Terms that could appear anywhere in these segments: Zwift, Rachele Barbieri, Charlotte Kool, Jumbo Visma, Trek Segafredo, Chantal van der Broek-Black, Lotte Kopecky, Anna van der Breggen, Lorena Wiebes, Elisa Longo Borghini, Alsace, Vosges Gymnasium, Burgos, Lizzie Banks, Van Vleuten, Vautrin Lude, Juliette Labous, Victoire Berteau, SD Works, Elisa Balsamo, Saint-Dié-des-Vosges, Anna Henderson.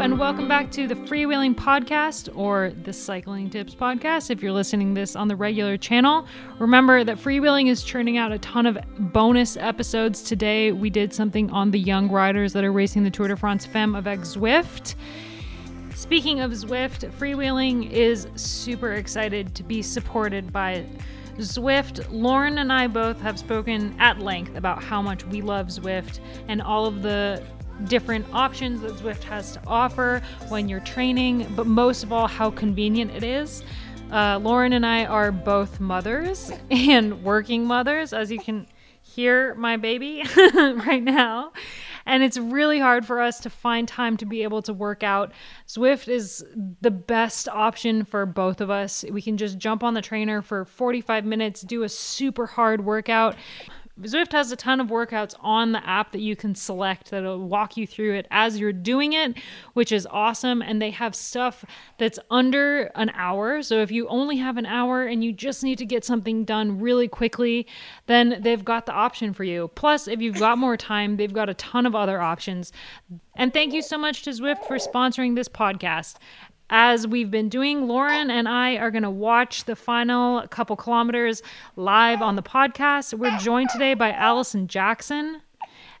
Hello and welcome back to the Freewheeling Podcast, or the Cycling Tips Podcast if you're listening to this on the regular channel. Remember that Freewheeling is churning out a ton of bonus episodes. Today we did something on the young riders that are racing the Tour de France Femme avec Zwift. Speaking of Zwift, Freewheeling is super excited to be supported by Zwift. Lauren and I both have spoken at length about how much we love Zwift and all of the different options that Zwift has to offer when you're training, but most of all, how convenient it is. Lauren and I are both mothers and working mothers, as you can hear my baby right now. And it's really hard for us to find time to be able to work out. Zwift is the best option for both of us. We can just jump on the trainer for 45 minutes, do a super hard workout. Zwift has a ton of workouts on the app that you can select that'll walk you through it as you're doing it, which is awesome. And they have stuff that's under an hour. So if you only have an hour and you just need to get something done really quickly, then they've got the option for you. Plus, if you've got more time, they've got a ton of other options. And thank you so much to Zwift for sponsoring this podcast. As we've been doing, Lauren and I are going to watch the final couple kilometers live on the podcast. We're joined today by Allison Jackson,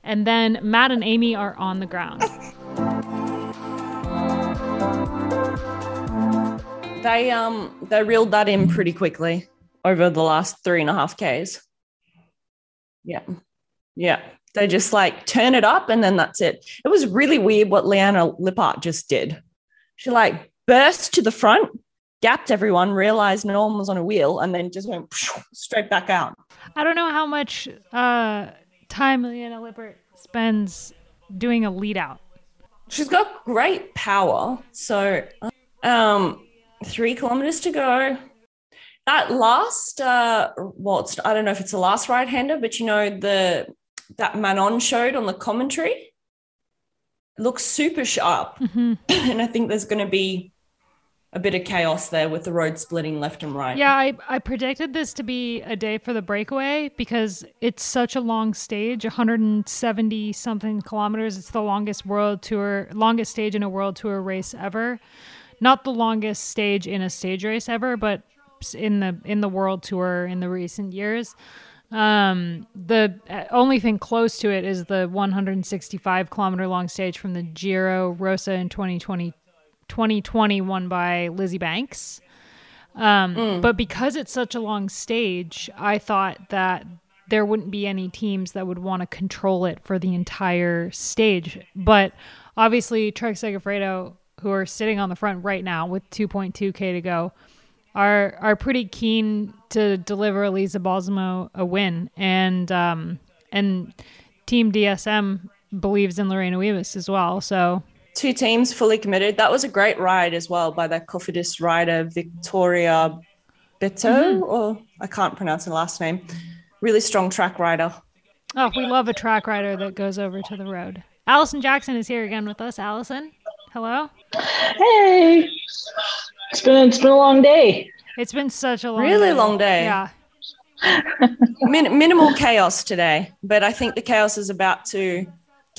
and then Matt and Amy are on the ground. They reeled that in pretty quickly over the last 3.5 Ks. Yeah. They just like turn it up and then that's it. It was really weird what Leanna Liphart just did. She like burst to the front, gapped everyone, realized no one was on a wheel, and then just went straight back out. I don't know how much time Leanna Liphart spends doing a lead out. She's got great power. So 3 kilometers to go. That last, I don't know if it's the last right-hander, but you know, that Manon showed on the commentary looks super sharp. Mm-hmm. And I think there's going to be a bit of chaos there with the road splitting left and right. Yeah, I predicted this to be a day for the breakaway because it's such a long stage, 170 something kilometers. It's the longest stage in a world tour race ever. Not the longest stage in a stage race ever, but in the world tour in the recent years. The only thing close to it is the 165 kilometer long stage from the Giro Rosa in 2020 won by Lizzie Banks. But because it's such a long stage, I thought that there wouldn't be any teams that would want to control it for the entire stage. But obviously Trek Segafredo, who are sitting on the front right now with 2.2K to go, are pretty keen to deliver Elisa Balsamo a win, and Team DSM believes in Lorena Wiebes as well. So two teams fully committed. That was a great ride as well by that Cofidis rider Victoire Berteau, or I can't pronounce her last name. Really strong track rider. Oh, we love a track rider that goes over to the road. Allison Jackson is here again with us. Allison, hello. Hey. It's been a long day. It's been such a long day. Yeah. Minimal chaos today, but I think the chaos is about to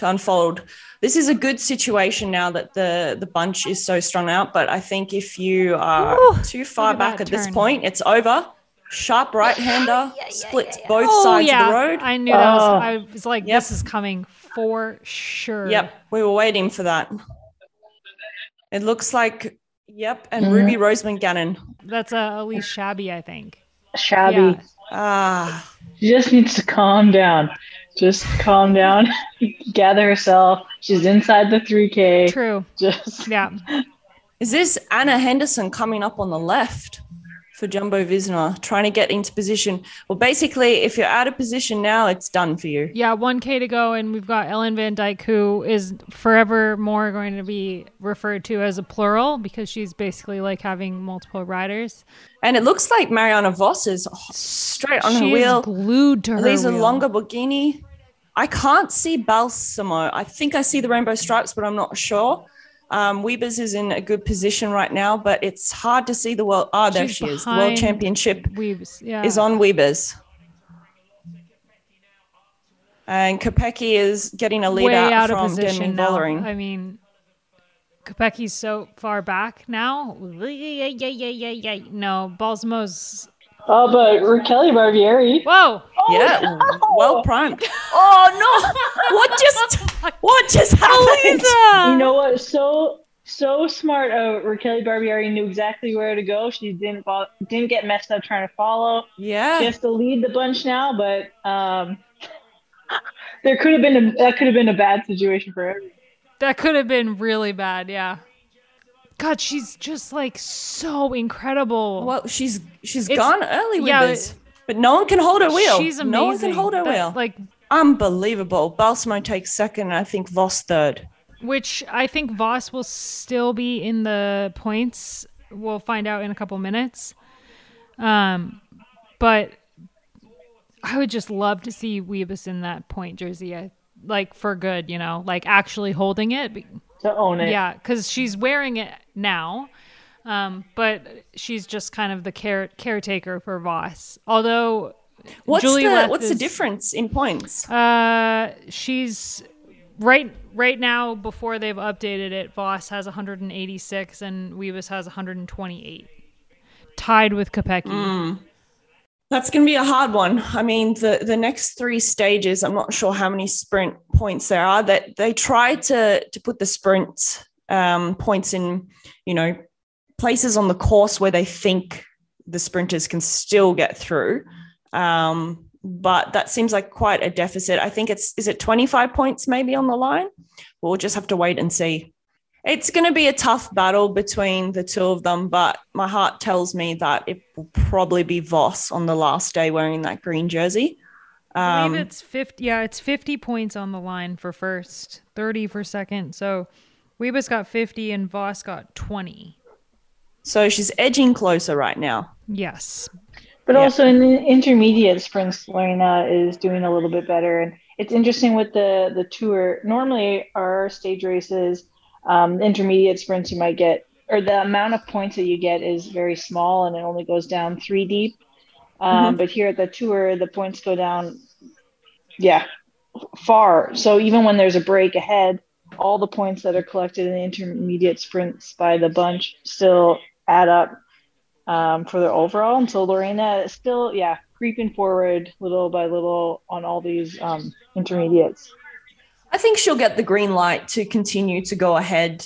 unfold. This is a good situation now that the bunch is so strung out, but I think if you are too far back at this point, it's over. Sharp right-hander splits both sides of the road. I knew that. I was like, this is coming for sure. Yep, we were waiting for that. It looks like... Yep, and Ruby Roseman Gannon. That's Elise Chabbey, I think. Chabbey. Yeah. She just needs to calm down. Just calm down. Gather herself. She's inside the 3K. True. Just Is this Anna Henderson coming up on the left for Jumbo Visma, trying to get into position? Well, basically, if you're out of position now, it's done for you. Yeah, 1K to go, and we've got Ellen Van Dijk, who is forevermore going to be referred to as a plural because she's basically like having multiple riders. And it looks like Marianne Vos is straight on her wheel. She's glued to her wheel. Elisa Longo Borghini. I can't see Balsamo. I think I see the rainbow stripes, but I'm not sure. Wiebes is in a good position right now, but it's hard to see the world. Ah, there she is. The World Championship Wiebes, is on Wiebes. And Kopecky is getting a lead out from Demi Bollering. I mean, Kopecky's so far back now. No, Balsamo's. Oh, but Rachele Barbieri. Whoa. Oh, yeah. No. Well primed. Oh no. What just happened? Elisa. You know what? So smart. Rachele Barbieri knew exactly where to go. She didn't get messed up trying to follow. Yeah. She has to lead the bunch now, but that could have been a bad situation for everyone. That could have been really bad, yeah. God, she's just like so incredible. Well, she's gone early with this, but no one can hold her wheel. She's amazing. No one can hold her wheel. Like unbelievable. Balsamo takes second, and I think Vos third. Which I think Vos will still be in the points. We'll find out in a couple minutes. But I would just love to see Wiebes in that point jersey. Like for good, you know, like actually holding it. To own it. Yeah, because she's wearing it now, but she's just kind of the caretaker for Vos. Although, what's the difference in points? She's right now before they've updated it. Vos has 186 and Wiebes has 128, tied with Kopecky. Mm. That's going to be a hard one. I mean, the next three stages, I'm not sure how many sprint points there are. That they tried to put the sprint points in, you know, places on the course where they think the sprinters can still get through. But that seems like quite a deficit. I think is it 25 points maybe on the line? We'll just have to wait and see. It's going to be a tough battle between the two of them, but my heart tells me that it will probably be Vos on the last day wearing that green jersey. I believe it's 50. Yeah, it's 50 points on the line for first, 30 for second. So Wiebes got 50 and Vos got 20. So she's edging closer right now. Yes. But also in the intermediate sprints, Lorena is doing a little bit better. And it's interesting with the tour. Normally our stage races, intermediate sprints you might get, or the amount of points that you get is very small and it only goes down 3 deep. But here at the tour, the points go down, far. So even when there's a break ahead, all the points that are collected in the intermediate sprints by the bunch still add up for their overall. And so Lorena is still, creeping forward little by little on all these intermediates. I think she'll get the green light to continue to go ahead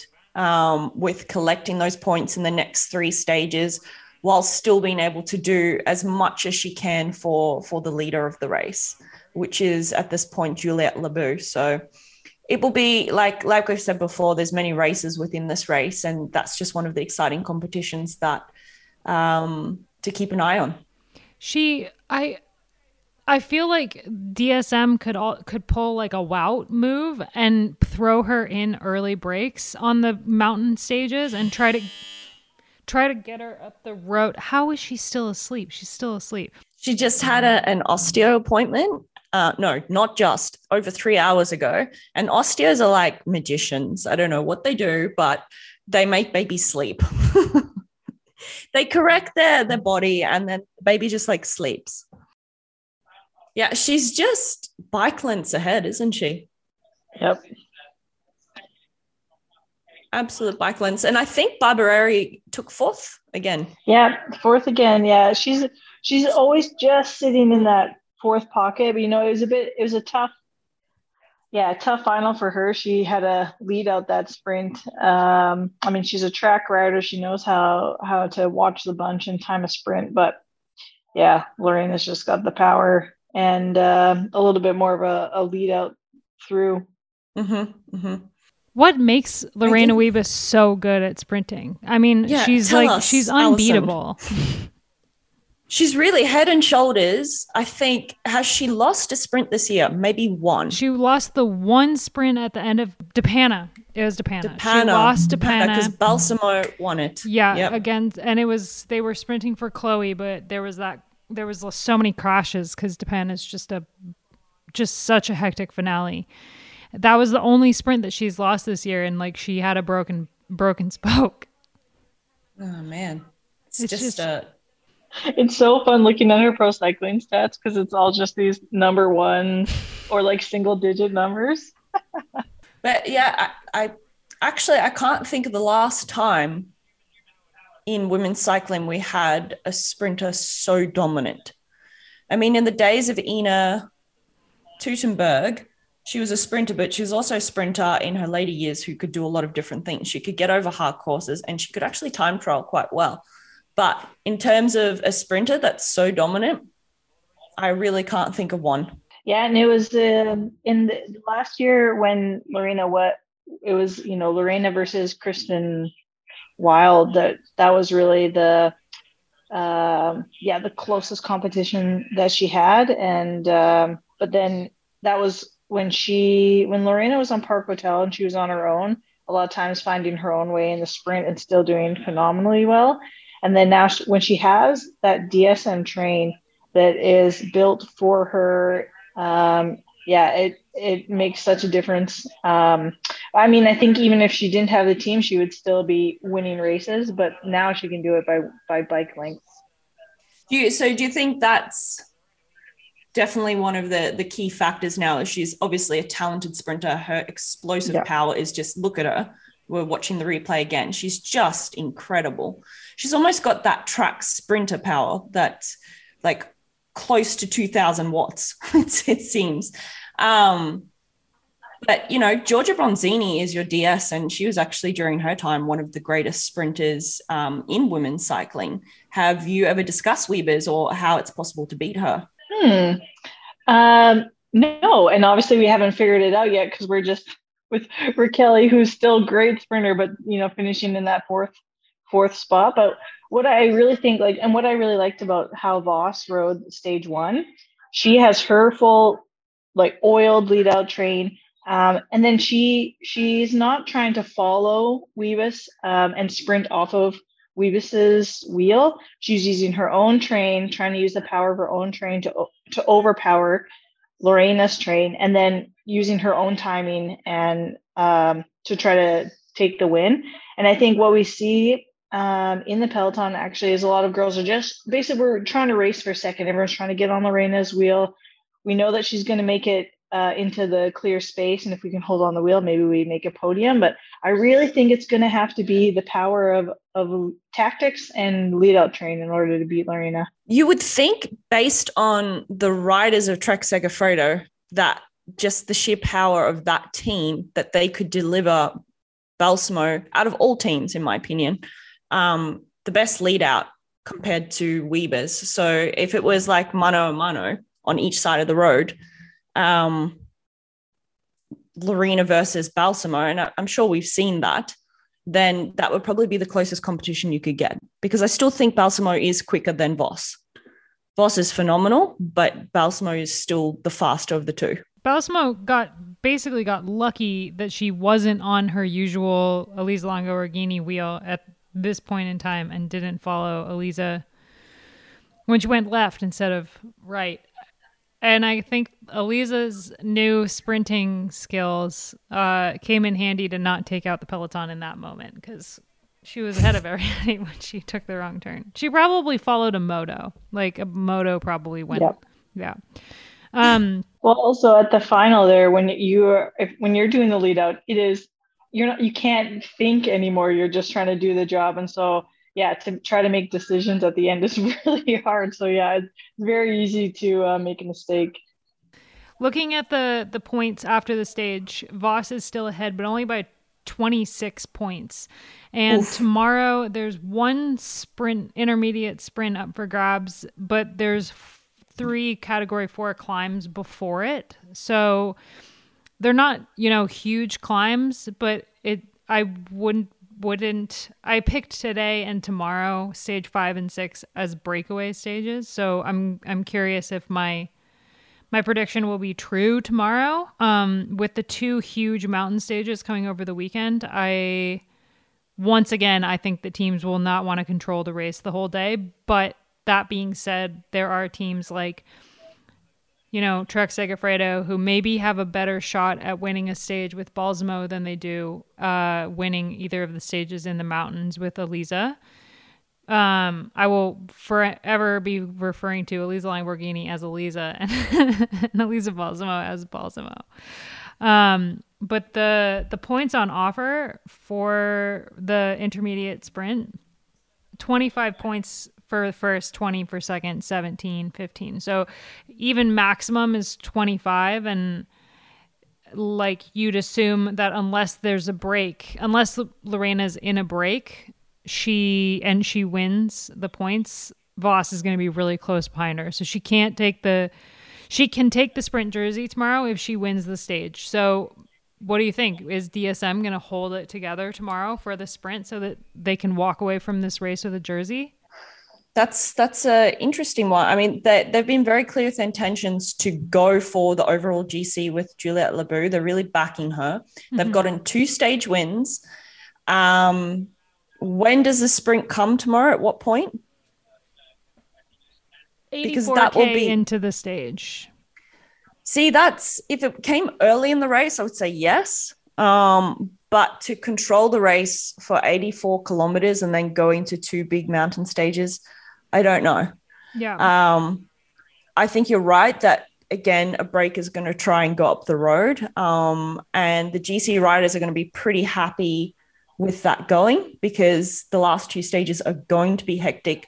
with collecting those points in the next three stages while still being able to do as much as she can for the leader of the race, which is at this point Juliette Labous. So it will be, like we've said before, there's many races within this race, and that's just one of the exciting competitions that to keep an eye on. I feel like DSM could pull like a Wout move and throw her in early breaks on the mountain stages and try to get her up the road. How is she still asleep? She's still asleep. She just had an osteo appointment. No, not just over 3 hours ago. And osteos are like magicians. I don't know what they do, but they make babies sleep. They correct their body and then the baby just like sleeps. Yeah, she's just bike lengths ahead, isn't she? Yep. Absolute bike lengths. And I think Barbieri took fourth again. Yeah, fourth again. Yeah, she's always just sitting in that fourth pocket. But, you know, it was a tough final for her. She had a lead out that sprint. I mean, she's a track rider. She knows how to watch the bunch and time a sprint. But, yeah, Lorena's just got the power. And a little bit more of a lead out through. Mm-hmm, mm-hmm. What makes Lorena Wiebes so good at sprinting? I mean, she's unbeatable. Allison. She's really head and shoulders. I think, has she lost a sprint this year? Maybe one. She lost the one sprint at the end of Depanna. It was Depanna. She lost Depanna because Balsamo won it. Yeah, yep. Again, and they were sprinting for Chloe, but there was that. There was so many crashes because Depanna is just such a hectic finale. That was the only sprint that she's lost this year, and like she had a broken spoke. Oh man, it's just it's so fun looking at her pro cycling stats because it's all just these number one or like single digit numbers. But yeah, I Actually, I can't think of the last time in women's cycling we had a sprinter so dominant. I mean, in the days of Ina Teutenberg, she was a sprinter, but she was also a sprinter in her later years who could do a lot of different things. She could get over hard courses and she could actually time trial quite well. But in terms of a sprinter that's so dominant, I really can't think of one. Yeah, and it was in the last year when Lorena versus Kristen Wild, that was really the closest competition that she had. And but then that was when Lorena was on Park Hotel and she was on her own, a lot of times finding her own way in the sprint and still doing phenomenally well. And then now when she has that DSM train that is built for her, it makes such a difference. I mean, I think even if she didn't have the team, she would still be winning races, but now she can do it by bike lengths. Do you think that's definitely one of the key factors now? Is she's obviously a talented sprinter. Her explosive power is just, look at her. We're watching the replay again. She's just incredible. She's almost got that track sprinter power that's like close to 2,000 watts, it seems. But, you know, Giorgia Bronzini is your DS, and she was actually during her time one of the greatest sprinters in women's cycling. Have you ever discussed Wiebes or how it's possible to beat her? No, and obviously we haven't figured it out yet because we're just with Rachele, who's still a great sprinter, but, you know, finishing in that fourth spot. But what I really think, like, and what I really liked about how Vos rode stage one, she has her full, like, oiled lead out train. And then she's not trying to follow Wiebes and sprint off of Wiebes's wheel. She's using her own train, trying to use the power of her own train to overpower Lorena's train, and then using her own timing and to try to take the win. And I think what we see in the peloton actually is a lot of girls are just basically, we're trying to race for a second. Everyone's trying to get on Lorena's wheel. We know that she's going to make it into the clear space, and if we can hold on the wheel, maybe we make a podium. But I really think it's going to have to be the power of tactics and lead out train in order to beat Lorena. You would think, based on the riders of Trek Segafredo, that just the sheer power of that team, that they could deliver Balsamo, out of all teams in my opinion, the best lead out compared to Wiebes. So if it was like mano a mano on each side of the road, Lorena versus Balsamo, and I'm sure we've seen that, then that would probably be the closest competition you could get, because I still think Balsamo is quicker than Vos. Vos is phenomenal, but Balsamo is still the faster of the two. Balsamo got lucky that she wasn't on her usual Elisa Longo Borghini wheel at this point in time and didn't follow Elisa when she went left instead of right. And I think Elisa's new sprinting skills came in handy to not take out the peloton in that moment, because she was ahead of everybody when she took the wrong turn. She probably followed a moto. Like, a moto probably went. Yep. Yeah. Well, also at the final there, when you're doing the lead out, it is, you can't think anymore. You're just trying to do the job. And so, yeah, to try to make decisions at the end is really hard. So yeah, it's very easy to make a mistake. Looking at the points after the stage, Vos is still ahead, but only by 26 points. And tomorrow there's one intermediate sprint up for grabs, but there's three category 4 climbs before it. So they're not, huge climbs, but I picked today and tomorrow, stage 5 and 6, as breakaway stages. So I'm curious if my prediction will be true tomorrow. With the two huge mountain stages coming over the weekend, I think the teams will not want to control the race the whole day. But that being said, there are teams like, Trek Segafredo, who maybe have a better shot at winning a stage with Balsamo than they do winning either of the stages in the mountains with Elisa. I will forever be referring to Elisa Longo Borghini as Elisa and Elisa Balsamo as Balsamo. But the points on offer for the intermediate sprint, 25 points for first, 20 for second, 17, 15. So even maximum is 25. And like you'd assume that unless there's a break, unless Lorena's in a break, she wins the points, Vos is going to be really close behind her. So she can't take the, she can take the sprint jersey tomorrow if she wins the stage. So what do you think? Is DSM going to hold it together tomorrow for the sprint so that they can walk away from this race with a jersey? That's an interesting one. I mean, they've been very clear with their intentions to go for the overall GC with Juliette Labous. They're really backing her. Mm-hmm. They've gotten 2 stage wins. When does the sprint come tomorrow? At what point? 84K because that will be into the stage. See, that's, if it came early in the race, I would say yes. But to control the race for 84 kilometers and then go into 2 big mountain stages, I don't know. Yeah. I think you're right that, again, a break is going to try and go up the road. And the GC riders are going to be pretty happy with that going because the last 2 stages are going to be hectic.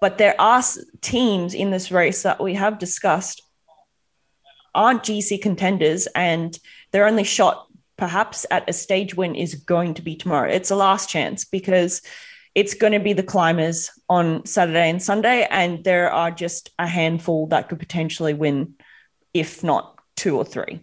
But there are teams in this race that we have discussed aren't GC contenders, and their only shot perhaps at a stage win is going to be tomorrow. It's a last chance because it's going to be the climbers on Saturday and Sunday, and there are just a handful that could potentially win, if not 2 or 3.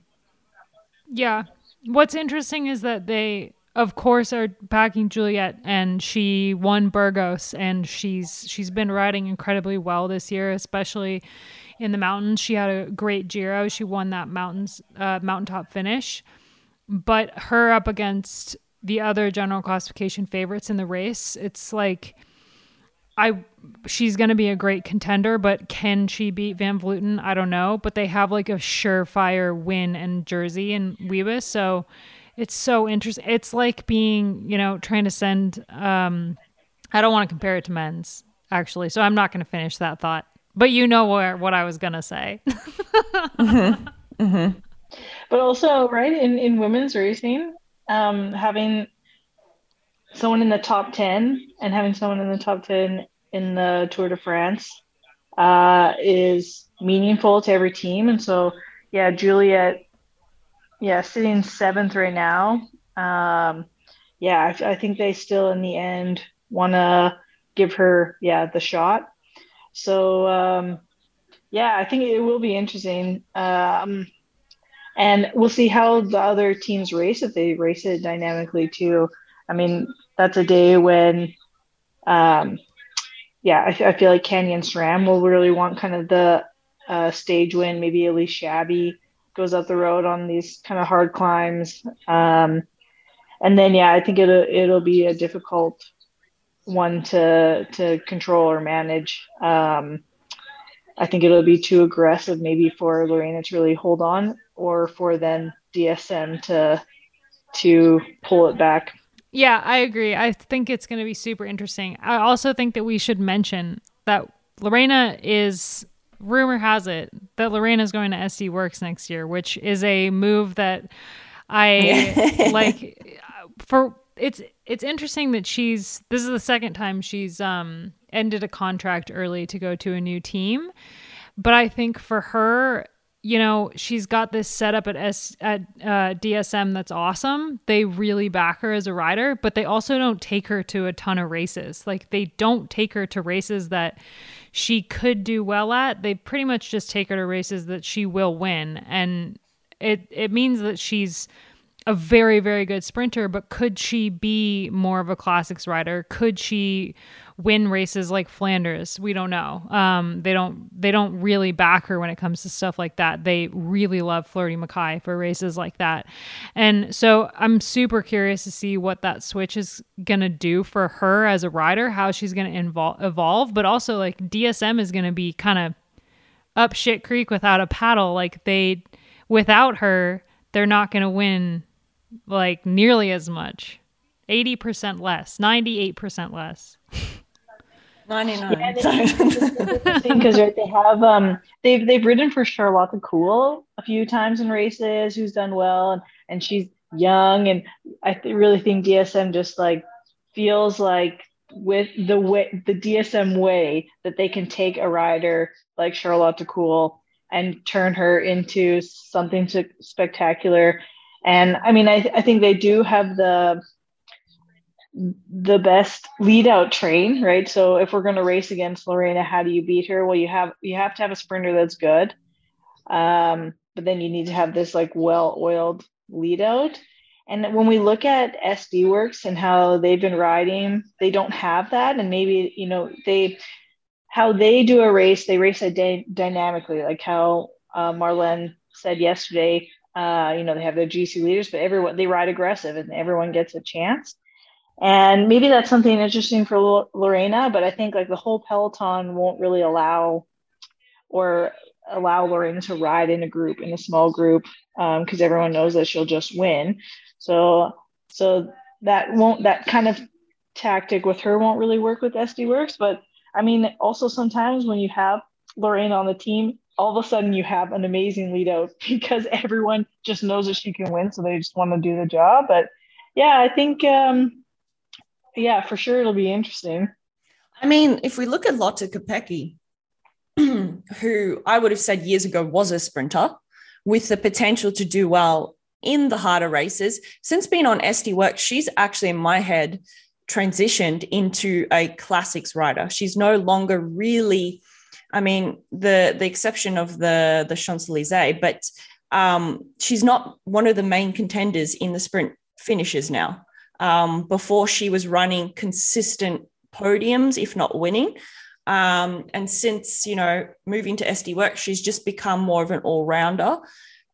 Yeah. What's interesting is that they, of course, are backing Juliette, and she won Burgos, and she's been riding incredibly well this year, especially in the mountains. She had a great Giro. She won that mountaintop finish. But her up against the other general classification favorites in the race, it's like she's going to be a great contender, but can she beat Van Vleuten? I don't know. But they have like a surefire win and jersey in Wiebes. So it's so interesting. It's like being, trying to send I don't want to compare it to men's, actually. So I'm not going to finish that thought. But what I was going to say. Mm-hmm. Mm-hmm. But also, right, in women's racing, having someone in the top 10 and having someone in the top 10 in the Tour de France is meaningful to every team. And so, yeah, Juliette, sitting 7th right now. I think they still, in the end, want to give her, the shot. So, I think it will be interesting. And we'll see how the other teams race, if they race it dynamically too. I mean, that's a day when, I feel like Canyon SRAM will really want kind of the stage win. Maybe Elise Chabbey goes up the road on these kind of hard climbs. And then, I think it'll be a difficult one to control or manage. I think it'll be too aggressive maybe for Lorena to really hold on, or for then DSM to pull it back. Yeah, I agree. I think it's going to be super interesting. I also think that we should mention that rumor has it that Lorena's going to SD Works next year, which is a move that I like for. It's interesting that this is the second time she's ended a contract early to go to a new team. But I think for her, she's got this setup at DSM that's awesome. They really back her as a rider, but they also don't take her to a ton of races. Like, they don't take her to races that she could do well at. They pretty much just take her to races that she will win. And it means that she's a very, very good sprinter, but could she be more of a classics rider? Could she win races like Flanders? We don't know. They don't really back her when it comes to stuff like that. They really love Flirty Mackay for races like that. And so I'm super curious to see what that switch is going to do for her as a rider, how she's going to evolve, but also like DSM is going to be kind of up shit creek without a paddle. Like, without her, they're not going to win like nearly as much, 98% less. 99. Yeah, because they have they've ridden for Charlotte de Cool a few times in races, who's done well, and she's young, and I really think DSM just like feels like with the way the DSM way that they can take a rider like Charlotte de Cool and turn her into something spectacular. And I mean, I think they do have the best lead out train, right? So if we're going to race against Lorena, how do you beat her? Well, you have to have a sprinter that's good, but then you need to have this like well-oiled lead out. And when we look at SD Works and how they've been riding, they don't have that. And maybe, you know, how they do a race, they race it dynamically, like how Marlene said yesterday, you know, they have their GC leaders, but they ride aggressive and everyone gets a chance. And maybe that's something interesting for Lorena, but I think like the whole peloton won't really allow Lorena to ride in a small group, because everyone knows that she'll just win. So that kind of tactic with her won't really work with SD Works. But I mean, also sometimes when you have Lorena on the team, all of a sudden you have an amazing lead out because everyone just knows that she can win. So they just want to do the job. But yeah, I think, for sure, it'll be interesting. I mean, if we look at Lotte Kopecky, who I would have said years ago was a sprinter with the potential to do well in the harder races, since being on SD Works, she's actually in my head transitioned into a classics rider. She's no longer really, I mean, the exception of the Champs-Élysées, but she's not one of the main contenders in the sprint finishes now. Before she was running consistent podiums, if not winning. And since, you know, moving to SD Works, she's just become more of an all-rounder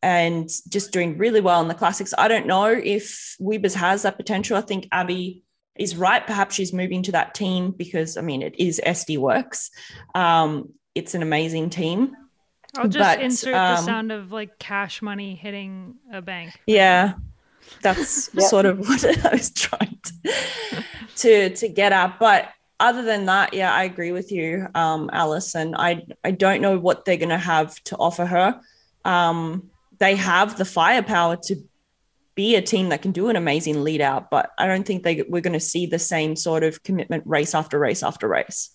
and just doing really well in the classics. I don't know if Wiebes has that potential. I think Abby is right. Perhaps she's moving to that team because, I mean, it is SD Works. It's an amazing team. I'll just insert the sound of like cash money hitting a bank. Yeah, that's sort of what I was trying to get at. But other than that, yeah, I agree with you, Alison. I don't know what they're going to have to offer her. They have the firepower to be a team that can do an amazing lead out, but I don't think we're going to see the same sort of commitment race after race after race.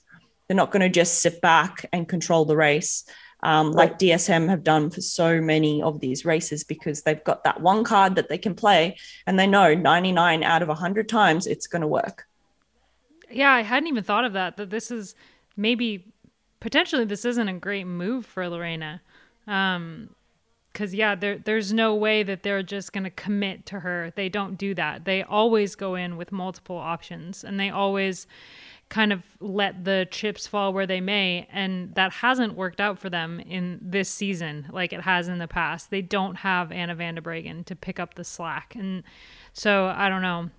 They're not going to just sit back and control the race like DSM have done for so many of these races, because they've got that one card that they can play and they know 99 out of 100 times it's going to work. Yeah, I hadn't even thought of that this is potentially this isn't a great move for Lorena. Because, yeah, there's no way that they're just going to commit to her. They don't do that. They always go in with multiple options and they always kind of let the chips fall where they may. And that hasn't worked out for them in this season like it has in the past. They don't have Anna van der Breggen to pick up the slack. And so I don't know.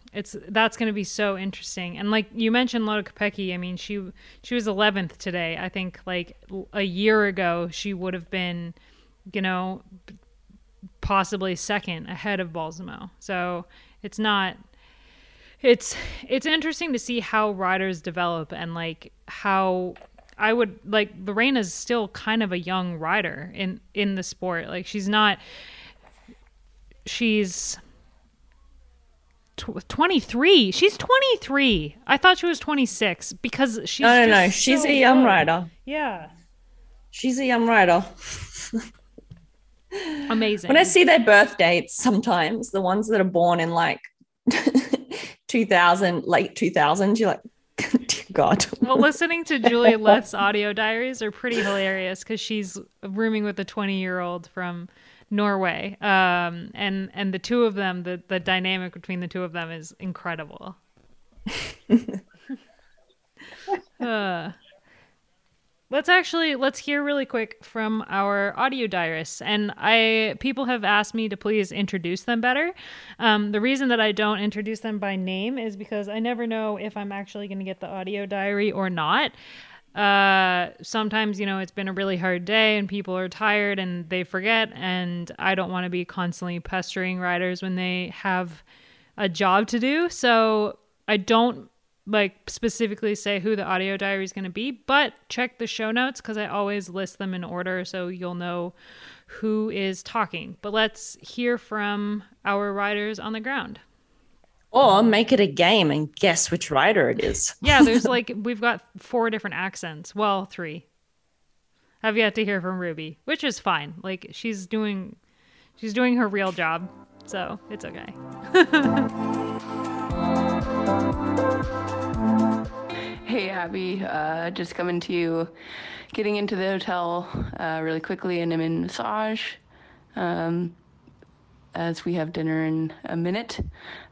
That's going to be so interesting. And like you mentioned, Lotte Kopecky, I mean, she was 11th today. I think like a year ago she would have been, you know, possibly second ahead of Balsamo. So it's not, it's interesting to see how riders develop and like how I would like Lorena's still kind of a young rider in the sport. Like she's 23. She's 23. I thought she was 26 because she's no. She's a young rider. Yeah. She's a young rider. Amazing. When I see their birth dates, sometimes the ones that are born in like 2000, late 2000s, you're like, dear God. Well, listening to Juliette Labous' audio diaries are pretty hilarious because she's rooming with a 20-year-old from Norway, and the two of them, the dynamic between the two of them is incredible. Let's hear really quick from our audio diarists. And people have asked me to please introduce them better. The reason that I don't introduce them by name is because I never know if I'm actually going to get the audio diary or not. Sometimes, you know, it's been a really hard day and people are tired and they forget. And I don't want to be constantly pestering riders when they have a job to do. So I don't like specifically say who the audio diary is going to be, but check the show notes because I always list them in order so you'll know who is talking. But let's hear from our riders on the ground. Or make it a game and guess which rider it is. Yeah, there's like, we've got 4 different accents. Well, 3. I've yet to hear from Ruby, which is fine. Like, she's doing her real job, so it's okay. Hey, Abby, just coming to you, getting into the hotel really quickly, and I'm in massage as we have dinner in a minute.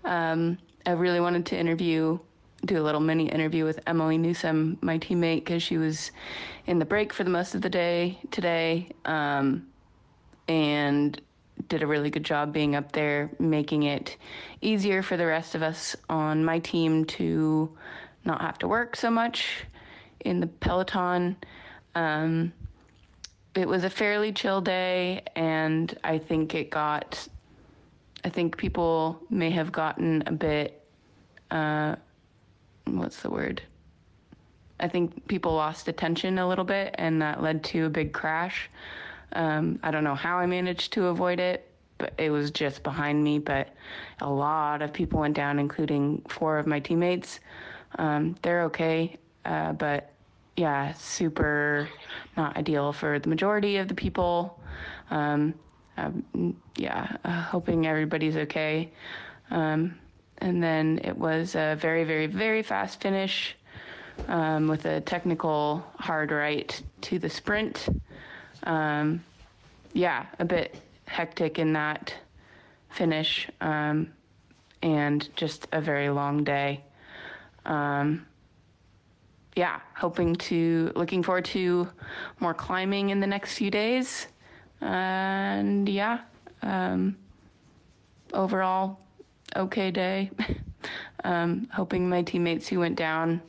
I really wanted to do a little mini interview with Emily Newsom, my teammate, because she was in the break for the most of the day today, and did a really good job being up there, making it easier for the rest of us on my team to not have to work so much in the peloton. It was a fairly chill day, and I think people may have gotten a bit, I think people lost attention a little bit, and that led to a big crash. I don't know how I managed to avoid it, but it was just behind me, but a lot of people went down, including 4 of my teammates. They're okay, but yeah, super not ideal for the majority of the people. Hoping everybody's okay. And then it was a very, very, very fast finish with a technical hard right to the sprint. A bit hectic in that finish, and just a very long day. Looking forward to more climbing in the next few days. And overall, okay day. Hoping my teammates who went down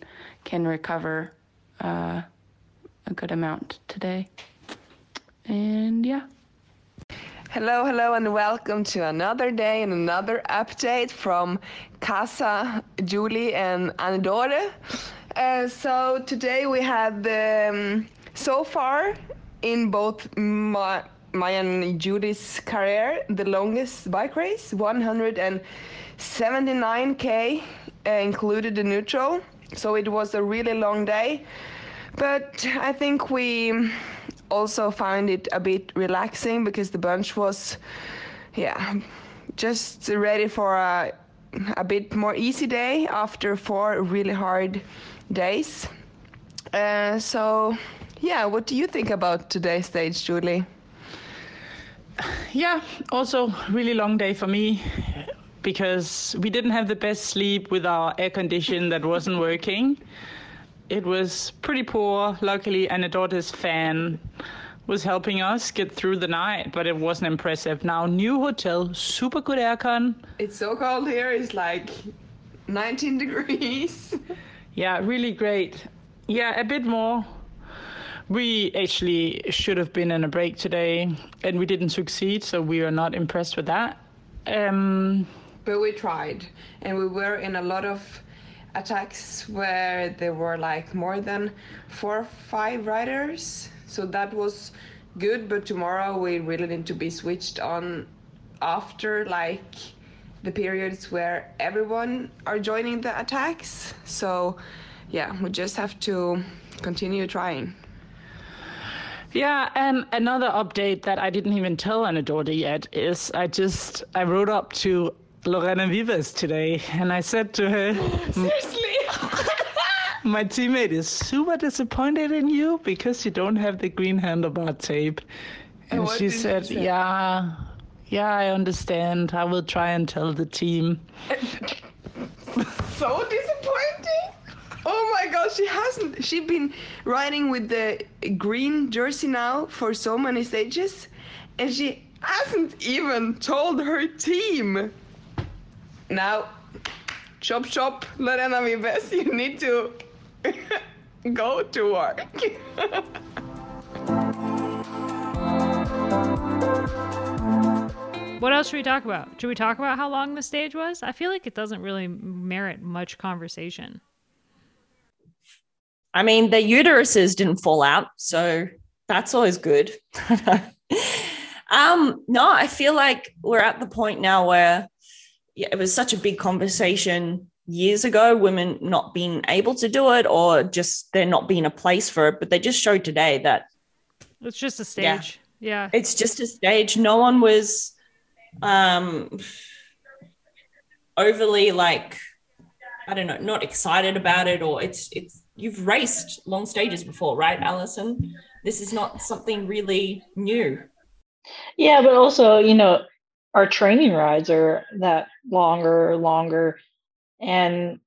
can recover a good amount today. And yeah. Hello, and welcome to another day and another update from Casa, Julie, and Anedore. So today we had, so far in both my and Judy's career, the longest bike race, 179K, included the neutral. So it was a really long day, but I think we also found it a bit relaxing because the bunch was, just ready for a bit more easy day after 4 really hard days. What do you think about today's stage, Julie? Yeah, also really long day for me because we didn't have the best sleep with our air condition that wasn't working. It was pretty poor. Luckily, Anedorte's fan was helping us get through the night, but it wasn't impressive. Now, new hotel, super good aircon. It's so cold here. It's like 19 degrees. Yeah, really great. Yeah, a bit more. We actually should have been in a break today, and we didn't succeed, so we are not impressed with that. But we tried, and we were in a lot of attacks where there were like more than 4 or 5 riders, so that was good. But tomorrow we really need to be switched on after like the periods where everyone are joining the attacks, so we just have to continue trying. And another update that I didn't even tell Anedorte yet is I rode up to Lorena Wiebes today, and I said to her, seriously? My teammate is super disappointed in you because you don't have the green handlebar tape. And she said, I understand. I will try and tell the team. So disappointing. Oh my gosh, she's been riding with the green jersey now for so many stages, and she hasn't even told her team. Now, chop, Lorena Wiebes, you need to go to work. What else should we talk about? Should we talk about how long the stage was? I feel like it doesn't really merit much conversation. I mean, their uteruses didn't fall out, so that's always good. No, I feel like we're at the point now where it was such a big conversation years ago, women not being able to do it or just there not being a place for it, but they just showed today that it's just a stage. Yeah. It's just a stage. No one was overly like, I don't know, not excited about it, or it's you've raced long stages before, right, Allison? This is not something really new. Yeah, but also, you know, our training rides are that longer. And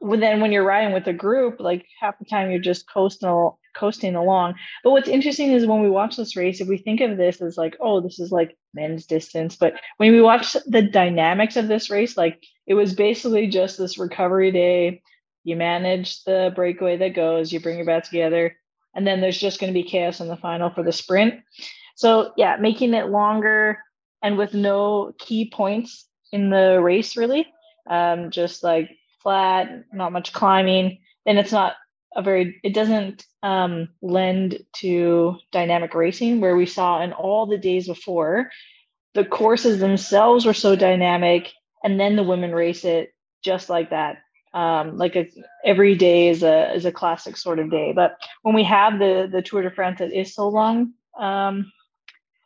then when you're riding with a group, like half the time you're just coasting along. But what's interesting is when we watch this race, if we think of this as like, oh, this is like men's distance. But when we watch the dynamics of this race, like it was basically just this recovery day. You manage the breakaway that goes, you bring your bats together, and then there's just going to be chaos in the final for the sprint. So yeah, making it longer and with no key points in the race, really. Just like flat, not much climbing, then it's not a very, it doesn't lend to dynamic racing, where we saw in all the days before, the courses themselves were so dynamic, and then the women race it just like that. Every day is a classic sort of day. But when we have the Tour de France that is so long,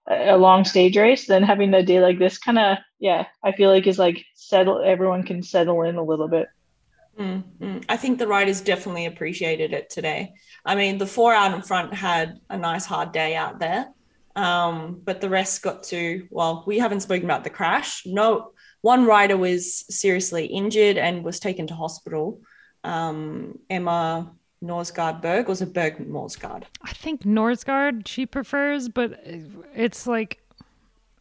a long stage race, then having a day like this kind of, yeah, I feel like is like settle, everyone can settle in a little bit. Mm-hmm. I think the riders definitely appreciated it today. I mean, the 4 out in front had a nice hard day out there, but the rest got to, well, we haven't spoken about the crash. No, one rider was seriously injured and was taken to hospital. Emma Norsgaard Bjerg, or is it Berg Norsgaard? I think Norsgaard she prefers, but it's like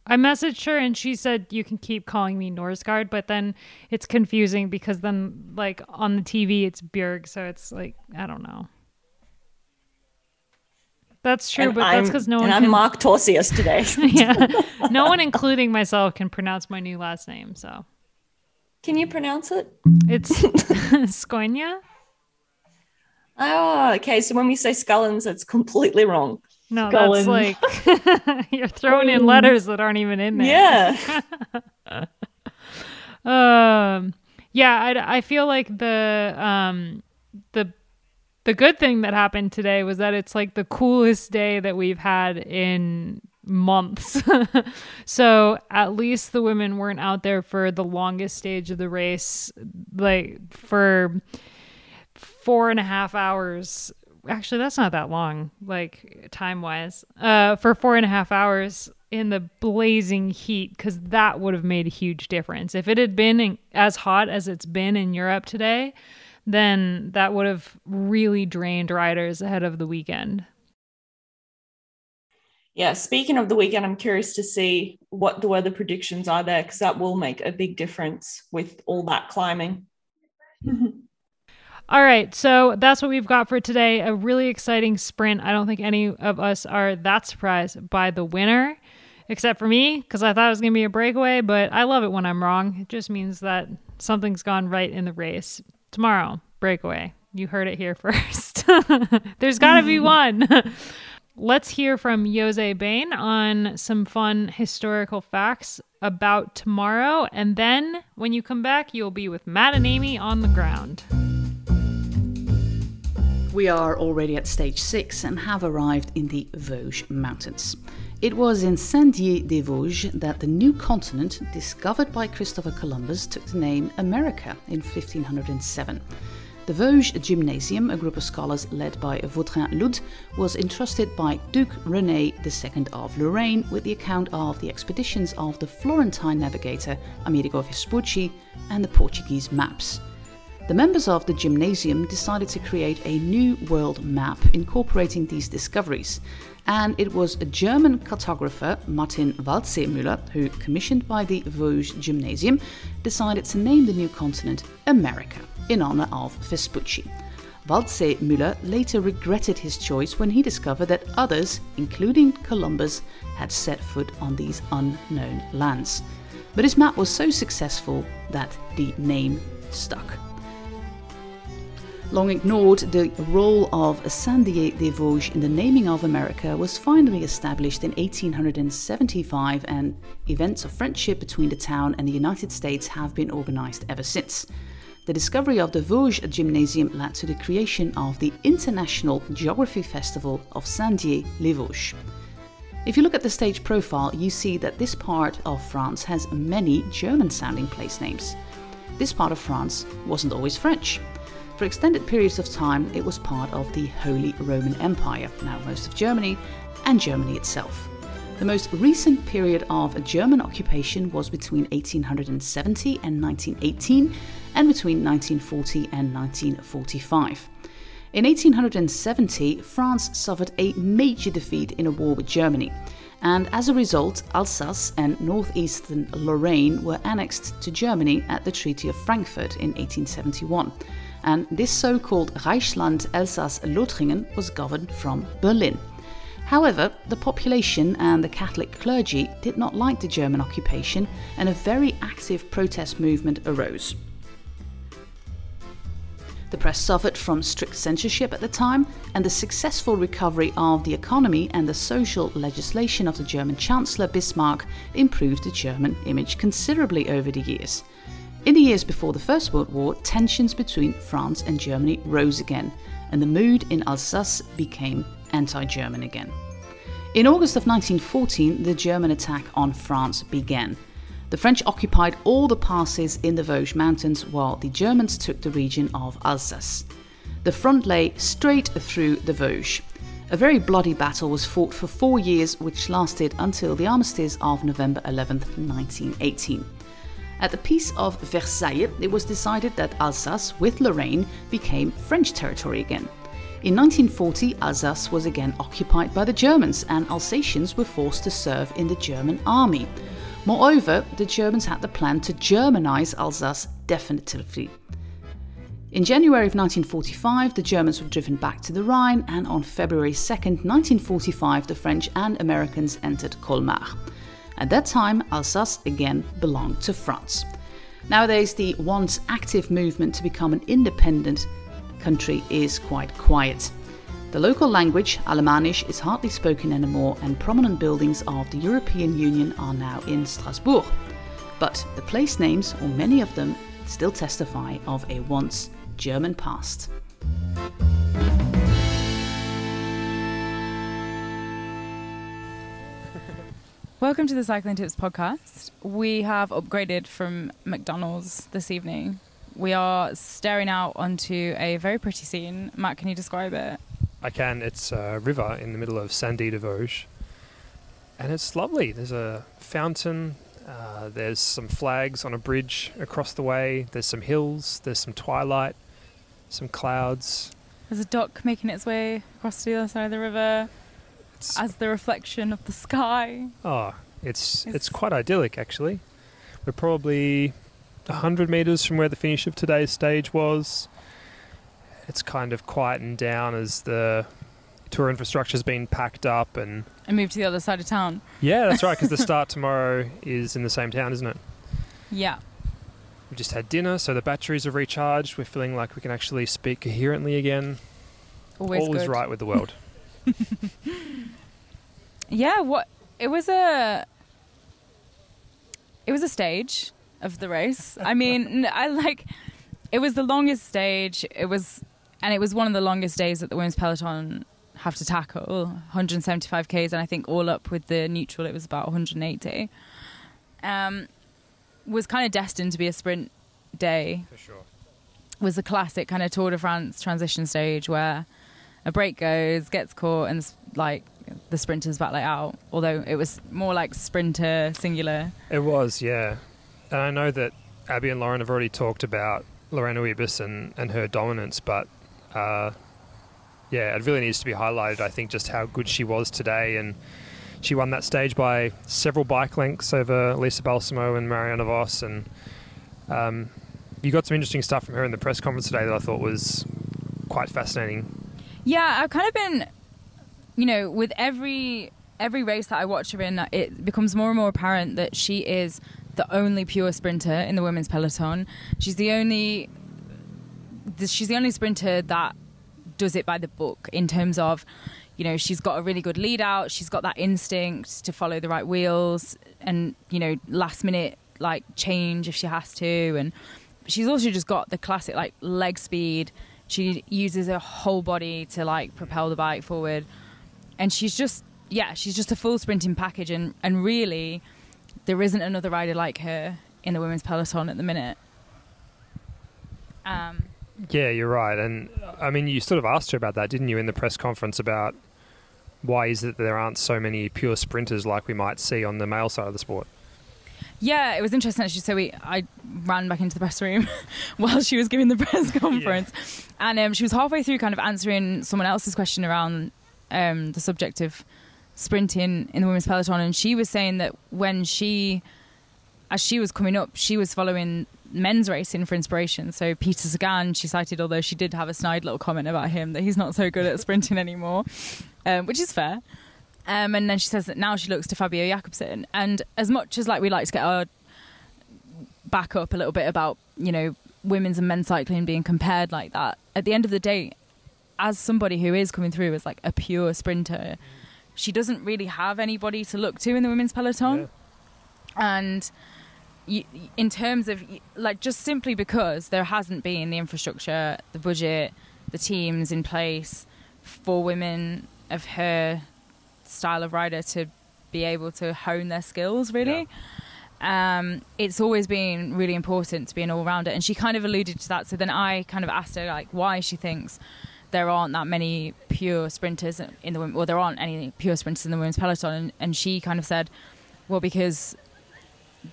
I messaged her and she said you can keep calling me Norsgaard, but then it's confusing because then like on the TV it's Bjerg, so it's like I don't know. That's true, and but that's because no one. And I'm Mark Torsius today. Yeah, no one, including myself, can pronounce my new last name. So, can you pronounce it? It's Skoinia. Oh, okay. So when we say Scullins, that's completely wrong. No, Scullins. That's like you're throwing in letters that aren't even in there. Yeah. I feel like the good thing that happened today was that it's like the coolest day that we've had in months. So at least the women weren't out there for the longest stage of the race, like for 4.5 hours. Actually, that's not that long, like time wise, for 4.5 hours in the blazing heat, because that would have made a huge difference. If it had been as hot as it's been in Europe today, then that would have really drained riders ahead of the weekend. Yeah, speaking of the weekend, I'm curious to see what the weather predictions are there, because that will make a big difference with all that climbing. All right, so that's what we've got for today. A really exciting sprint. I don't think any of us are that surprised by the winner, except for me, because I thought it was going to be a breakaway, but I love it when I'm wrong. It just means that something's gone right in the race. Tomorrow, breakaway. You heard it here first. There's got to be one. Let's hear from Jose Bain on some fun historical facts about tomorrow, and then when you come back, you'll be with Matt and Amy on the ground. We are already at stage 6 and have arrived in the Vosges Mountains. It was in Saint-Dié-des-Vosges that the new continent, discovered by Christopher Columbus, took the name America in 1507. The Vosges Gymnasium, a group of scholars led by Vautrin Lude, was entrusted by Duke René II of Lorraine with the account of the expeditions of the Florentine navigator Amerigo Vespucci and the Portuguese maps. The members of the gymnasium decided to create a new world map incorporating these discoveries, and it was a German cartographer, Martin Waldseemüller, who, commissioned by the Vosges Gymnasium, decided to name the new continent America in honor of Vespucci. Waldseemüller later regretted his choice when he discovered that others, including Columbus, had set foot on these unknown lands. But his map was so successful that the name stuck. Long ignored, the role of Saint-Dié-des-Vosges in the naming of America was finally established in 1875, and events of friendship between the town and the United States have been organized ever since. The discovery of the Vosges Gymnasium led to the creation of the International Geography Festival of Saint-Dié-des-Vosges. If you look at the stage profile, you see that this part of France has many German-sounding place names. This part of France wasn't always French. For extended periods of time, it was part of the Holy Roman Empire, now most of Germany, and Germany itself. The most recent period of German occupation was between 1870 and 1918, and between 1940 and 1945. In 1870, France suffered a major defeat in a war with Germany, and as a result, Alsace and northeastern Lorraine were annexed to Germany at the Treaty of Frankfurt in 1871. And this so-called Reichsland Elsass-Lothringen was governed from Berlin. However, the population and the Catholic clergy did not like the German occupation, and a very active protest movement arose. The press suffered from strict censorship at the time, and the successful recovery of the economy and the social legislation of the German Chancellor Bismarck improved the German image considerably over the years. In the years before the First World War, tensions between France and Germany rose again, and the mood in Alsace became anti-German again. In August of 1914, the German attack on France began. The French occupied all the passes in the Vosges Mountains, while the Germans took the region of Alsace. The front lay straight through the Vosges. A very bloody battle was fought for 4 years, which lasted until the armistice of November 11, 1918. At the Peace of Versailles, it was decided that Alsace, with Lorraine, became French territory again. In 1940, Alsace was again occupied by the Germans, and Alsatians were forced to serve in the German army. Moreover, the Germans had the plan to Germanize Alsace definitively. In January of 1945, the Germans were driven back to the Rhine, and on February 2, 1945, the French and Americans entered Colmar. At that time, Alsace again belonged to France. Nowadays, the once active movement to become an independent country is quite quiet. The local language, Alemannisch, is hardly spoken anymore, and prominent buildings of the European Union are now in Strasbourg. But the place names, or many of them, still testify of a once German past. Welcome to the Cycling Tips podcast. We have upgraded from McDonald's this evening. We are staring out onto a very pretty scene. Matt, can you describe it? I can. It's a river in the middle of Saint-Dié-des-Vosges, and it's lovely. There's a fountain, there's some flags on a bridge across the way, there's some hills, there's some twilight, some clouds. There's a dock making its way across to the other side of the river. As the reflection of the sky. Oh, it's quite idyllic, actually. We're probably 100 metres from where the finish of today's stage was. It's kind of quietened down as the tour infrastructure's been packed up and... And moved to the other side of town. Yeah, that's right, because the start tomorrow is in the same town, isn't it? Yeah. We've just had dinner, so the batteries are recharged. We're feeling like we can actually speak coherently again. Always right with the world. Yeah, it was a stage of the race. I mean, it was the longest stage. It was one of the longest days that the women's peloton have to tackle, 175 Ks, and I think all up with the neutral, it was about 180. Was kind of destined to be a sprint day. For sure. Was a classic kind of Tour de France transition stage where a break goes, gets caught, and the sprinters back out. Although it was more like sprinter singular. It was, yeah. And I know that Abby and Lauren have already talked about Lorena Wiebes and her dominance, but it really needs to be highlighted. I think just how good she was today, and she won that stage by several bike lengths over Elisa Balsamo and Marianne Vos. And you got some interesting stuff from her in the press conference today that I thought was quite fascinating. Yeah, I've kind of been, with every race that I watch her in, it becomes more and more apparent that she is the only pure sprinter in the women's peloton. She's the only she's the only sprinter that does it by the book in terms of, you know, she's got a really good lead out. She's got that instinct to follow the right wheels and, you know, last minute, like, change if she has to. And she's also just got the classic, like, leg speed. She uses her whole body to, like, propel the bike forward. And she's just, yeah, she's just a full sprinting package. And really, there isn't another rider like her in the women's peloton at the minute. Yeah, you're right. And, I mean, you sort of asked her about that, didn't you, in the press conference about why is it that there aren't so many pure sprinters like we might see on the male side of the sport? Yeah, it was interesting, actually. So I ran back into the press room while she was giving the press conference. Yeah. And she was halfway through kind of answering someone else's question around the subject of sprinting in the women's peloton. And she was saying that when she, as she was coming up, she was following men's racing for inspiration. So Peter Sagan, she cited, although she did have a snide little comment about him that he's not so good at sprinting anymore, which is fair. And then she says that now she looks to Fabio Jakobsen. And as much as, like, we like to get our back up a little bit about, you know, women's and men's cycling being compared like that, at the end of the day, as somebody who is coming through as, like, a pure sprinter, she doesn't really have anybody to look to in the women's peloton. Yeah. And in terms of, like, just simply because there hasn't been the infrastructure, the budget, the teams in place for women of her style of rider to be able to hone their skills, really. Yeah. It's always been really important to be an all-rounder, and she kind of alluded to that. So then I kind of asked her, like, why she thinks there aren't that many pure sprinters in the women, or there aren't any pure sprinters in the women's peloton, and she kind of said, well, because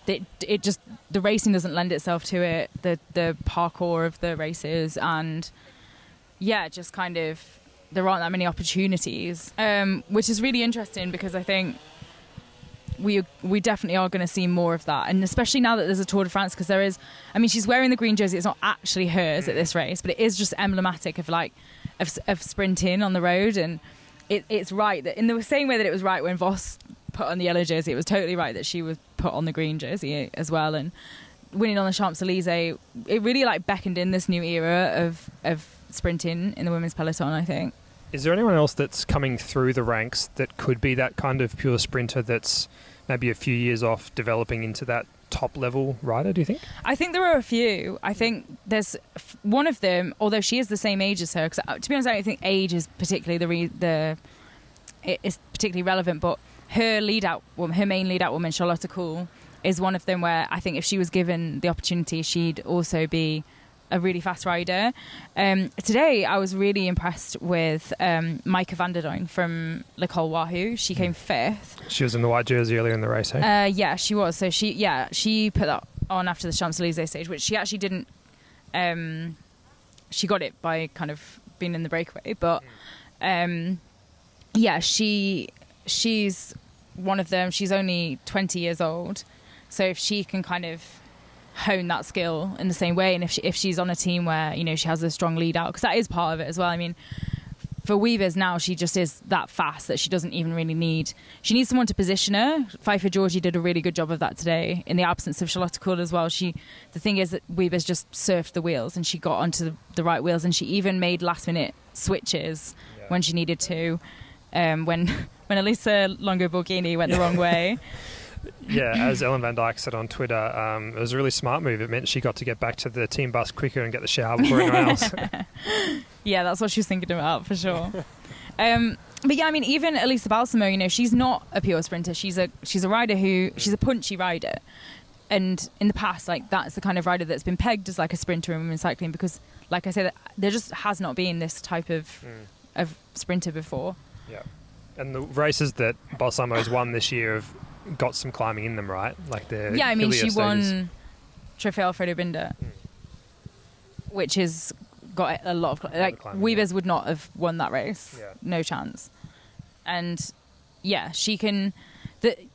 it just, the racing doesn't lend itself to it, the parkour of the races, and yeah, just kind of there aren't that many opportunities, which is really interesting, because I think we definitely are going to see more of that, and especially now that there's a Tour de France, because there is, I mean, she's wearing the green jersey, it's not actually hers at this race, but it is just emblematic of, like, of sprinting on the road. And it's right that in the same way that it was right when Vos put on the yellow jersey, it was totally right that she was put on the green jersey as well. And winning on the Champs-Elysees, it really, like, beckoned in this new era of sprinting in the women's peloton, I think. Is there anyone else that's coming through the ranks that could be that kind of pure sprinter that's maybe a few years off developing into that top-level rider, do you think? I think there are a few. I think there's one of them, although she is the same age as her, because, to be honest, I don't think age is particularly relevant, but her lead-out woman, her main lead-out woman, Charlotte Kool, is one of them where I think if she was given the opportunity, she'd also be a really fast rider. Today I was really impressed with Maaike van der Doorn from Le Col Wahoo. She came fifth. She was in the white jersey earlier in the race, hey? Yeah, she was. So she put that on after the Champs-Elysees stage, which she actually didn't. She got it by kind of being in the breakaway, but yeah, she's one of them. She's only 20 years old, so if she can kind of hone that skill in the same way, and if she's on a team where, you know, she has a strong lead out, because that is part of it as well. I mean, for Wiebes now, she just is that fast that she doesn't even really need, she needs someone to position her. Pfeiffer Georgie did a really good job of that today in the absence of Charlotte Kool as well. The thing is that Wiebes just surfed the wheels, and she got onto the right wheels, and she even made last minute switches when she needed to, when Elisa Longo Borghini went the wrong way. Yeah, as Ellen Van Dijk said on Twitter, it was a really smart move. It meant she got to get back to the team bus quicker and get the shower before anyone else. Yeah, that's what she was thinking about, for sure. But yeah, I mean, even Elisa Balsamo, you know, she's not a pure sprinter. She's a rider who, she's a punchy rider. And in the past, like, that's the kind of rider that's been pegged as, like, a sprinter in women's cycling, because, like I said, there just has not been this type of sprinter before. Yeah. And the races that Balsamo's won this year have got some climbing in them, right? Like the yeah, I mean, she won Trofeo Alfredo Binder, which has got a lot of, like, Wiebes would not have won that race, no chance. And yeah, she can.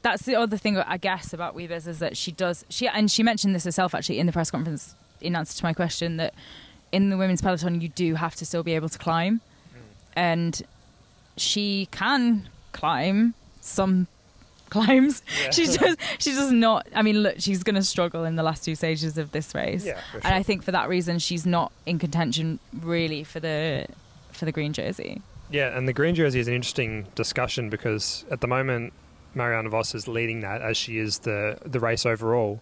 That's the other thing, I guess, about Wiebes, is that she mentioned this herself actually in the press conference in answer to my question, that in the women's peloton you do have to still be able to climb, and she can climb some climbs. Yeah. She's just not, I mean, look, she's going to struggle in the last two stages of this race. Yeah, for sure. And I think for that reason, she's not in contention really for the green jersey. Yeah, and the green jersey is an interesting discussion because at the moment, Marianne Vos is leading that as she is the race overall.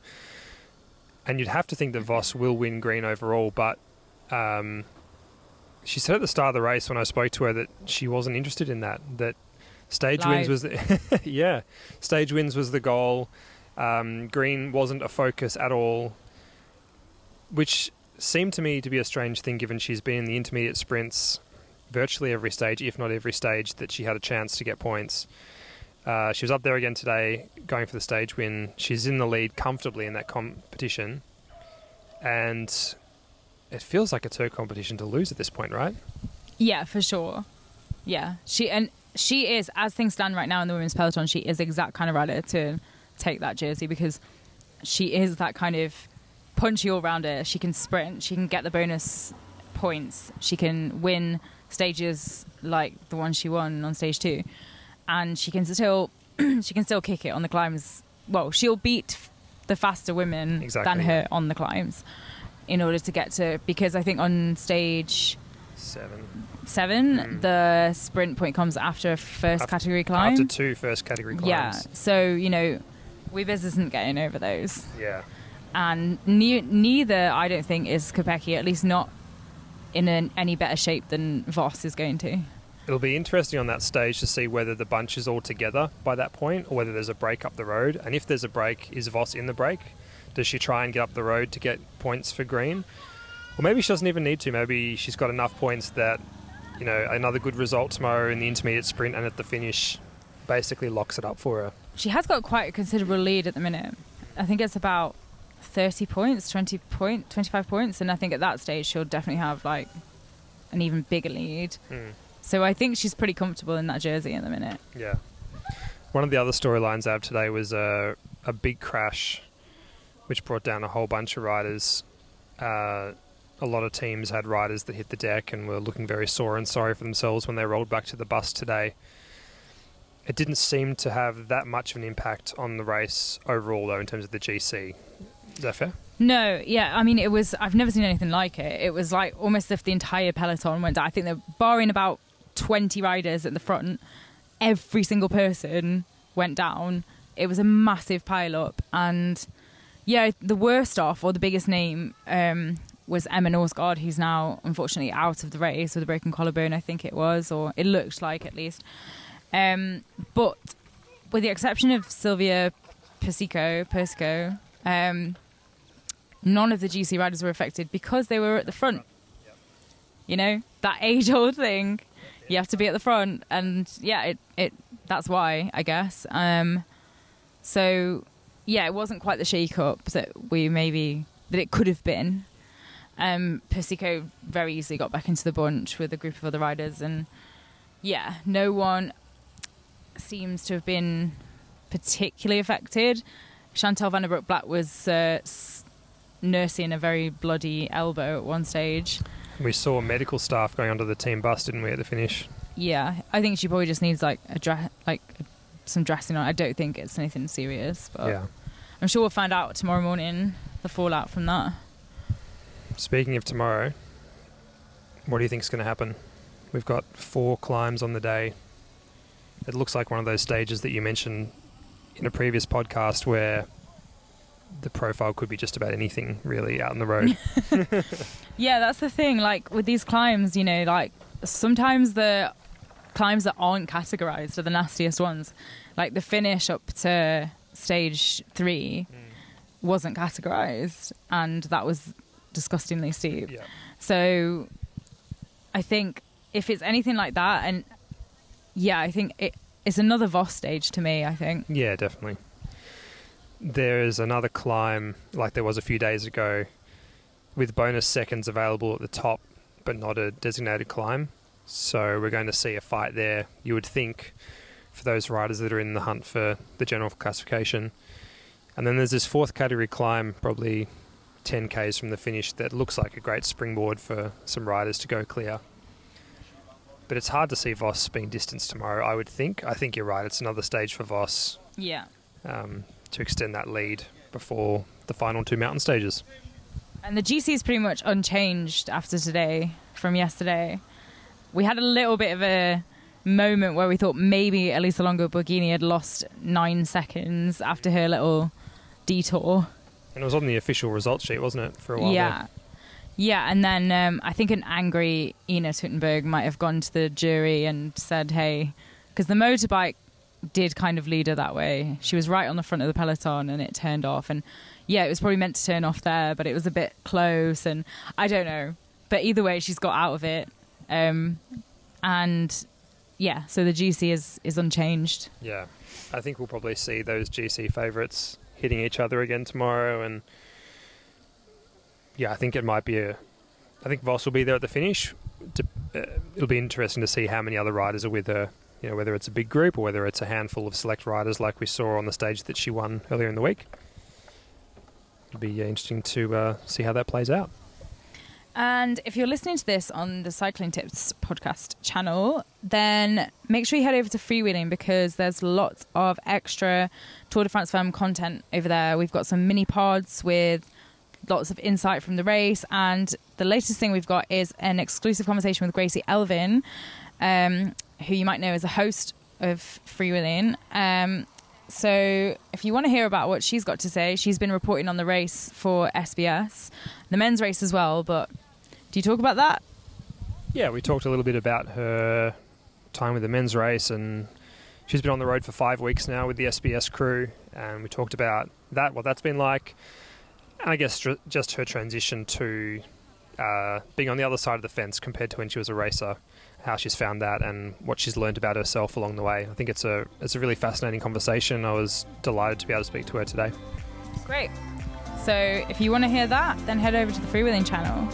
And you'd have to think that Vos will win green overall, but she said at the start of the race when I spoke to her that she wasn't interested in that stage wins was the stage wins was the goal. Green wasn't a focus at all, which seemed to me to be a strange thing given she's been in the intermediate sprints virtually every stage, if not every stage, that she had a chance to get points. She was up there again today going for the stage win. She's in the lead comfortably in that competition. And it feels like it's her competition to lose at this point, right? Yeah, for sure. Yeah. She is, as things stand right now in the women's peloton, she is the exact kind of rider to take that jersey because she is that kind of punchy all-rounder. She can sprint. She can get the bonus points. She can win stages like the one she won on stage 2. And she can still kick it on the climbs. Well, she'll beat the faster women than her on the climbs in order to get to, because I think on stage seven, the sprint point comes after a first category climb. After 2 first category climbs. Yeah. So, you know, Wiebes isn't getting over those. Yeah. And neither, I don't think, is Kopecky, at least not in any better shape than Vos is going to. It'll be interesting on that stage to see whether the bunch is all together by that point or whether there's a break up the road. And if there's a break, is Vos in the break? Does she try and get up the road to get points for green? Or maybe she doesn't even need to. Maybe she's got enough points that, you know, another good result tomorrow in the intermediate sprint and at the finish basically locks it up for her. She has got quite a considerable lead at the minute. I think it's about 30 points, 25 points. And I think at that stage she'll definitely have, like, an even bigger lead. Mm. So I think she's pretty comfortable in that jersey at the minute. Yeah. One of the other storylines I have today was a big crash, which brought down a whole bunch of riders. A lot of teams had riders that hit the deck and were looking very sore and sorry for themselves when they rolled back to the bus today. It didn't seem to have that much of an impact on the race overall, though, in terms of the GC. Is that fair? No, yeah, I mean, it was... I've never seen anything like it. It was like almost if the entire peloton went down. I think they're barring about 20 riders at the front, every single person went down. It was a massive pile-up. And yeah, the worst off, or the biggest name, was Emma Norsgaard, who's now unfortunately out of the race with a broken collarbone, I think it was, or it looked like, at least. But with the exception of Silvia Persico, none of the GC riders were affected because they were at the front. You know, that age-old thing. You have to be at the front, and yeah, that's why, I guess. So yeah, it wasn't quite the shake-up that it could have been. Persico very easily got back into the bunch with a group of other riders, and yeah, no one seems to have been particularly affected. Chantal van der Broek-Black was nursing a very bloody elbow at one stage. We saw medical staff going onto the team bus, didn't we, at the finish? Yeah, I think she probably just needs some dressing on. I don't think it's anything serious, but yeah. I'm sure we'll find out tomorrow morning the fallout from that. Speaking of tomorrow, what do you think is going to happen? We've got 4 climbs on the day. It looks like one of those stages that you mentioned in a previous podcast where the profile could be just about anything really out on the road. Yeah, that's the thing. Like with these climbs, you know, like sometimes the climbs that aren't categorized are the nastiest ones. Like the finish up to stage 3 wasn't categorized, and that was disgustingly steep. Yeah. So I think if it's anything like that, and yeah, I think it's another Vos stage to me, I think. Yeah, definitely. There is another climb like there was a few days ago with bonus seconds available at the top, but not a designated climb. So we're going to see a fight there, you would think, for those riders that are in the hunt for the general classification. And then there's this 4th category climb, probably 10Ks from the finish, that looks like a great springboard for some riders to go clear. But it's hard to see Vos being distanced tomorrow, I would think. I think you're right. It's another stage for Vos. Yeah. To extend that lead before the final two mountain stages. And the GC is pretty much unchanged after today from yesterday. We had a little bit of a moment where we thought maybe Elisa Longo Borghini had lost 9 seconds after her little detour. And it was on the official results sheet, wasn't it, for a while? Yeah. There. Yeah, and then I think an angry Ina Tuttenberg might have gone to the jury and said, hey, because the motorbike did kind of lead her that way. She was right on the front of the peloton and it turned off. And, yeah, it was probably meant to turn off there, but it was a bit close. And I don't know. But either way, she's got out of it. And, yeah, so the GC is unchanged. Yeah, I think we'll probably see those GC favourites hitting each other again tomorrow and... Yeah, I think it might be I think Vos will be there at the finish. It'll be interesting to see how many other riders are with her, you know, whether it's a big group or whether it's a handful of select riders like we saw on the stage that she won earlier in the week. It'll be interesting to see how that plays out. And if you're listening to this on the Cycling Tips podcast channel, then make sure you head over to Freewheeling because there's lots of extra Tour de France Femme content over there. We've got some mini pods with... lots of insight from the race, and the latest thing we've got is an exclusive conversation with Gracie Elvin, who you might know as a host of Freewheeling. So if you want to hear about what she's got to say, she's been reporting on the race for SBS, the men's race as well, but do you talk about that? Yeah, we talked a little bit about her time with the men's race, and she's been on the road for 5 weeks now with the SBS crew, and we talked about that, what that's been like. And I guess just her transition to being on the other side of the fence compared to when she was a racer, how she's found that and what she's learned about herself along the way. I think it's a really fascinating conversation. I was delighted to be able to speak to her today. Great. So if you want to hear that, then head over to the Freewheeling channel.